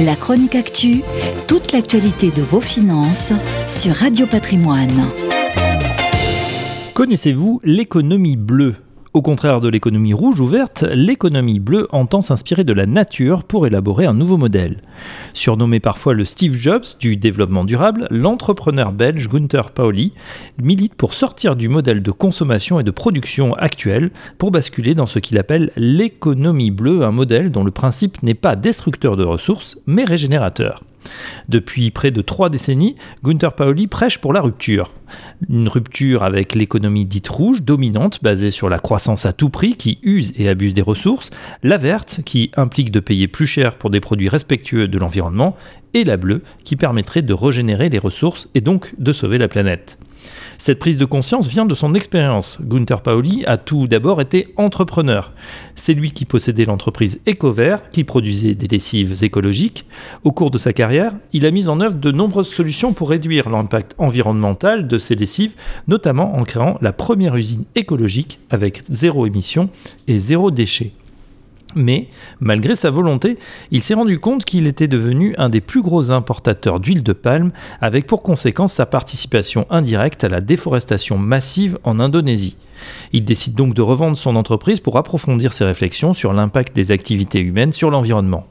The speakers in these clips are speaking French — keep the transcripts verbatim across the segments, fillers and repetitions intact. La Chronique Actu, toute l'actualité de vos finances sur Radio Patrimoine. Connaissez-vous l'économie bleue ? Au contraire de l'économie rouge ouverte, l'économie bleue entend s'inspirer de la nature pour élaborer un nouveau modèle. Surnommé parfois le Steve Jobs du développement durable, l'entrepreneur belge Gunter Pauli milite pour sortir du modèle de consommation et de production actuel pour basculer dans ce qu'il appelle l'économie bleue, un modèle dont le principe n'est pas destructeur de ressources, mais régénérateur. Depuis près de trois décennies, Gunter Pauli prêche pour la rupture. Une rupture avec l'économie dite rouge, dominante, basée sur la croissance à tout prix, qui use et abuse des ressources, la verte, qui implique de payer plus cher pour des produits respectueux de l'environnement, et la bleue, qui permettrait de régénérer les ressources et donc de sauver la planète. Cette prise de conscience vient de son expérience. Gunter Pauli a tout d'abord été entrepreneur. C'est lui qui possédait l'entreprise Ecover, qui produisait des lessives écologiques. Au cours de sa carrière, il a mis en œuvre de nombreuses solutions pour réduire l'impact environnemental de ces lessives, notamment en créant la première usine écologique avec zéro émission et zéro déchet. Mais, malgré sa volonté, il s'est rendu compte qu'il était devenu un des plus gros importateurs d'huile de palme, avec pour conséquence sa participation indirecte à la déforestation massive en Indonésie. Il décide donc de revendre son entreprise pour approfondir ses réflexions sur l'impact des activités humaines sur l'environnement.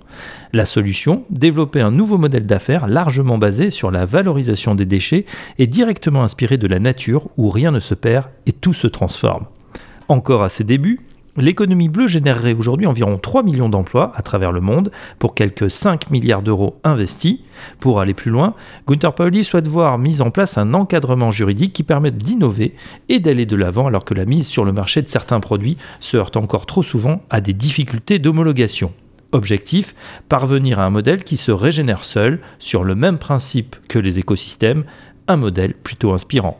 La solution, développer un nouveau modèle d'affaires largement basé sur la valorisation des déchets et directement inspiré de la nature où rien ne se perd et tout se transforme. Encore à ses débuts, l'économie bleue générerait aujourd'hui environ trois millions d'emplois à travers le monde pour quelques cinq milliards d'euros investis. Pour aller plus loin, Gunter Pauli souhaite voir mise en place un encadrement juridique qui permette d'innover et d'aller de l'avant alors que la mise sur le marché de certains produits se heurte encore trop souvent à des difficultés d'homologation. Objectif, parvenir à un modèle qui se régénère seul sur le même principe que les écosystèmes, un modèle plutôt inspirant.